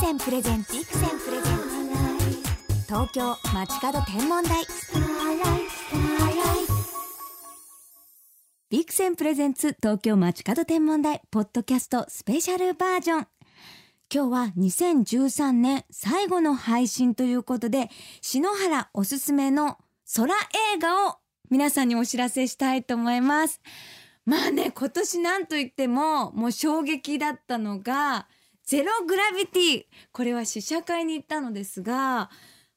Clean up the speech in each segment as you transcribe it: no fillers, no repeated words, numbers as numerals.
センプレゼンツ東京街角天文台ビクセンプレゼンツ東京街角天文台ポッドキャストスペシャルバージョン。今日は2013年最後の配信ということで、篠原おすすめの空映画を皆さんにお知らせしたいと思います。まあね、今年なんといってももう衝撃だったのがゼログラビティ。これは試写会に行ったのですが、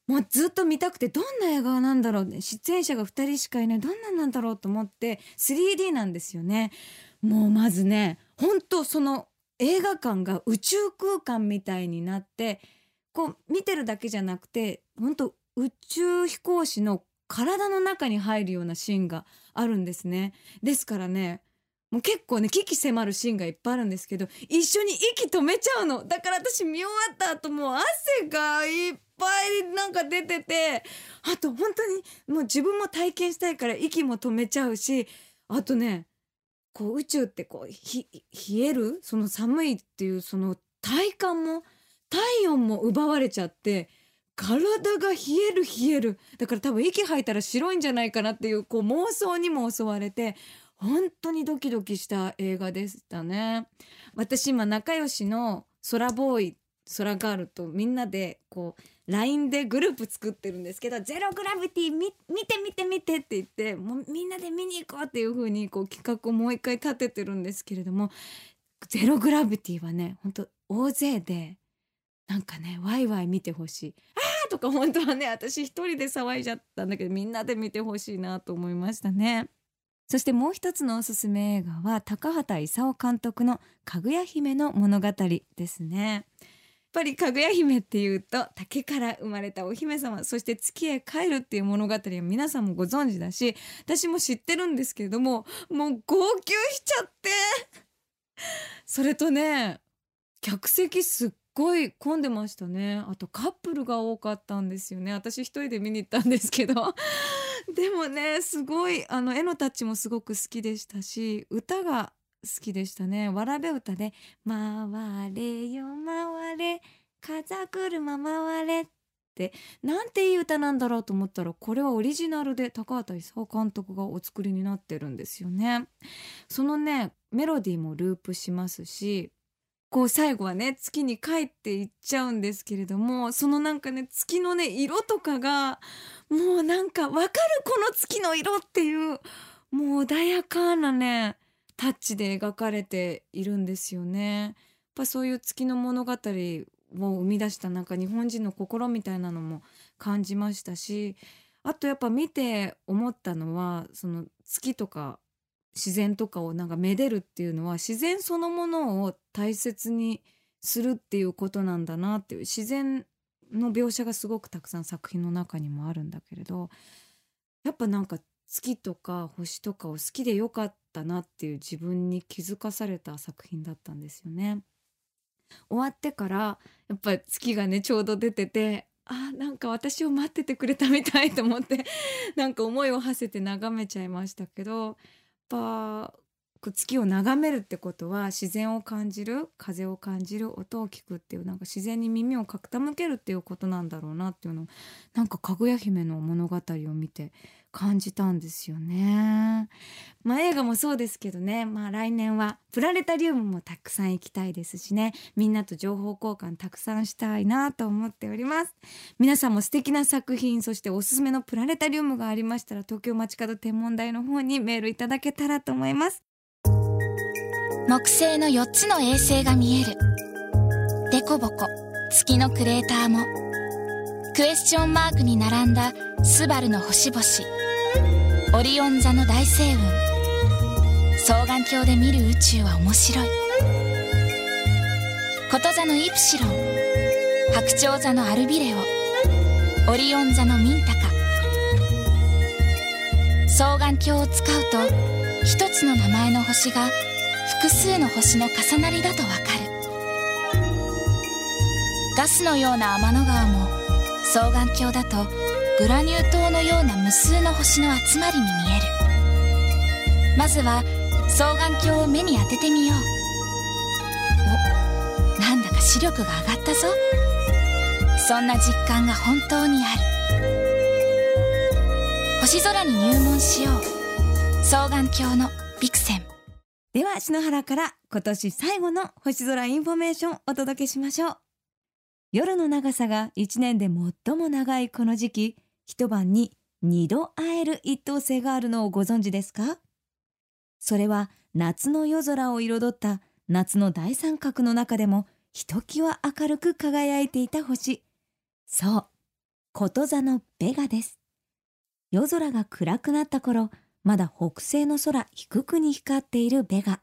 もうずっと見たくて、どんな映画なんだろう、出演者が2人しかいない、どんななんだろうと思って。 3D なんですよね。もうまずね、本当その映画館が宇宙空間みたいになって、こう見てるだけじゃなくて、本当宇宙飛行士の体の中に入るようなシーンがあるんですね。ですからね、もう結構ね、危機迫るシーンがいっぱいあるんですけど、一緒に息止めちゃうの。だから私見終わった後、もう汗がいっぱいなんか出てて、あと本当にもう自分も体験したいから息も止めちゃうし、あとね、こう宇宙ってこう冷える、その寒いっていうその体感も体温も奪われちゃって、体が冷える、だから多分息吐いたら白いんじゃないかなっていう、こう妄想にも襲われて、本当にドキドキした映画でしたね。私今仲良しの空ボーイ空ガールとみんなでこう LINE でグループ作ってるんですけど、ゼログラビティ見てって言って、もうみんなで見に行こうっていう風にこう企画をもう一回立ててるんですけれども、ゼログラビティはね、本当大勢でなんかね、ワイワイ見てほしい。あーとか本当はね、私一人で騒いじゃったんだけど、みんなで見てほしいなと思いましたね。そしてもう一つのおすすめ映画は高畑勲監督のかぐや姫の物語ですね。やっぱりかぐや姫っていうと、竹から生まれたお姫様、そして月へ帰るっていう物語は皆さんもご存知だし、私も知ってるんですけれども、もう号泣しちゃってそれとね、客席すっごい混んでましたね。あとカップルが多かったんですよね。私一人で見に行ったんですけどでもね、すごい絵のタッチもすごく好きでしたし、歌が好きでしたね。わらべ歌で回れよ回れ風車回れって、なんていい歌なんだろうと思ったら、これはオリジナルで高畑勲監督がお作りになってるんですよね。そのね、メロディーもループしますし、こう最後はね、月に帰っていっちゃうんですけれども、そのなんかね、月のね、色とかがもうなんかわかる、この月の色っていう、もう穏やかなねタッチで描かれているんですよね。やっぱそういう月の物語を生み出したなんか日本人の心みたいなのも感じましたし、あとやっぱ見て思ったのは、その月とか自然とかをなんかめでるっていうのは、自然そのものを大切にするっていうことなんだなっていう、自然の描写がすごくたくさん作品の中にもあるんだけれど、やっぱなんか月とか星とかを好きでよかったなっていう自分に気づかされた作品だったんですよね。終わってからやっぱ月がね、ちょうど出てて、あ、なんか私を待っててくれたみたいと思ってなんか思いを馳せて眺めちゃいましたけど、やっぱ月を眺めるってことは自然を感じる、風を感じる、音を聞くっていう、なんか自然に耳を傾けるっていうことなんだろうなっていうのを、なんかかぐや姫の物語を見て感じたんですよね。まあ映画もそうですけどね、まあ来年はプラネタリウムもたくさん行きたいですしね、みんなと情報交換たくさんしたいなと思っております。皆さんも素敵な作品、そしておすすめのプラネタリウムがありましたら、東京街角天文台の方にメールいただけたらと思います。木星の4つの衛星が見える。デコボコ月のクレーターも、クエスチョンマークに並んだスバルの星々、オリオン座の大星雲、双眼鏡で見る宇宙は面白い。こと座のイプシロン、白鳥座のアルビレオ、オリオン座のミンタカ。双眼鏡を使うと、一つの名前の星が複数の星の重なりだとわかる。ガスのような天の川も、双眼鏡だとグラニュー糖のような無数の星の集まりに見える。まずは双眼鏡を目に当ててみよう。お、なんだか視力が上がったぞ。そんな実感が本当にある。星空に入門しよう。双眼鏡のビクセン。では篠原から今年最後の星空インフォメーションをお届けしましょう。夜の長さが1年で最も長いこの時期、一晩に2度会える一等星があるのをご存知ですか？それは夏の夜空を彩った夏の大三角の中でもひときわ明るく輝いていた星。そう、こと座のベガです。夜空が暗くなった頃、まだ北西の空低くに光っているベガ。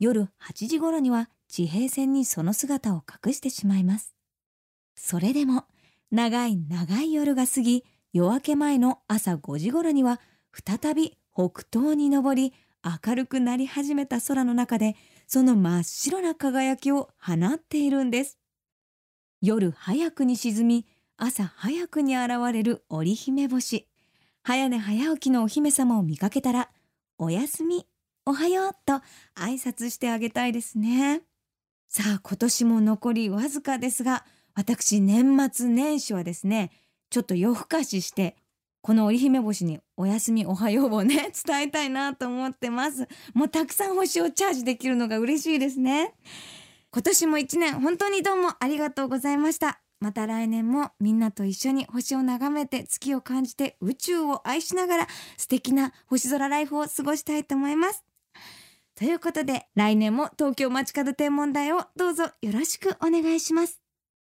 夜8時頃には地平線にその姿を隠してしまいます。それでも長い長い夜が過ぎ、夜明け前の朝5時頃には再び北東に昇り、明るくなり始めた空の中でその真っ白な輝きを放っているんです。夜早くに沈み、朝早くに現れる織姫星。早寝早起きのお姫様を見かけたら、おやすみ、おはようと挨拶してあげたいですね。さあ、今年も残りわずかですが、私年末年始はですね、ちょっと夜更かしして、この織姫星におやすみおはようをね、伝えたいなと思ってます。もうたくさん星をチャージできるのが嬉しいですね。今年も一年本当にどうもありがとうございました。また来年もみんなと一緒に星を眺めて、月を感じて、宇宙を愛しながら素敵な星空ライフを過ごしたいと思います。ということで、来年も東京街角天文台をどうぞよろしくお願いします。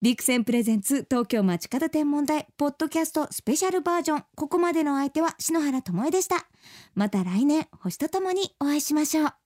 ビクセンプレゼンツ東京街角天文台ポッドキャストスペシャルバージョン。ここまでのお相手は篠原ともえでした。また来年星とともにお会いしましょう。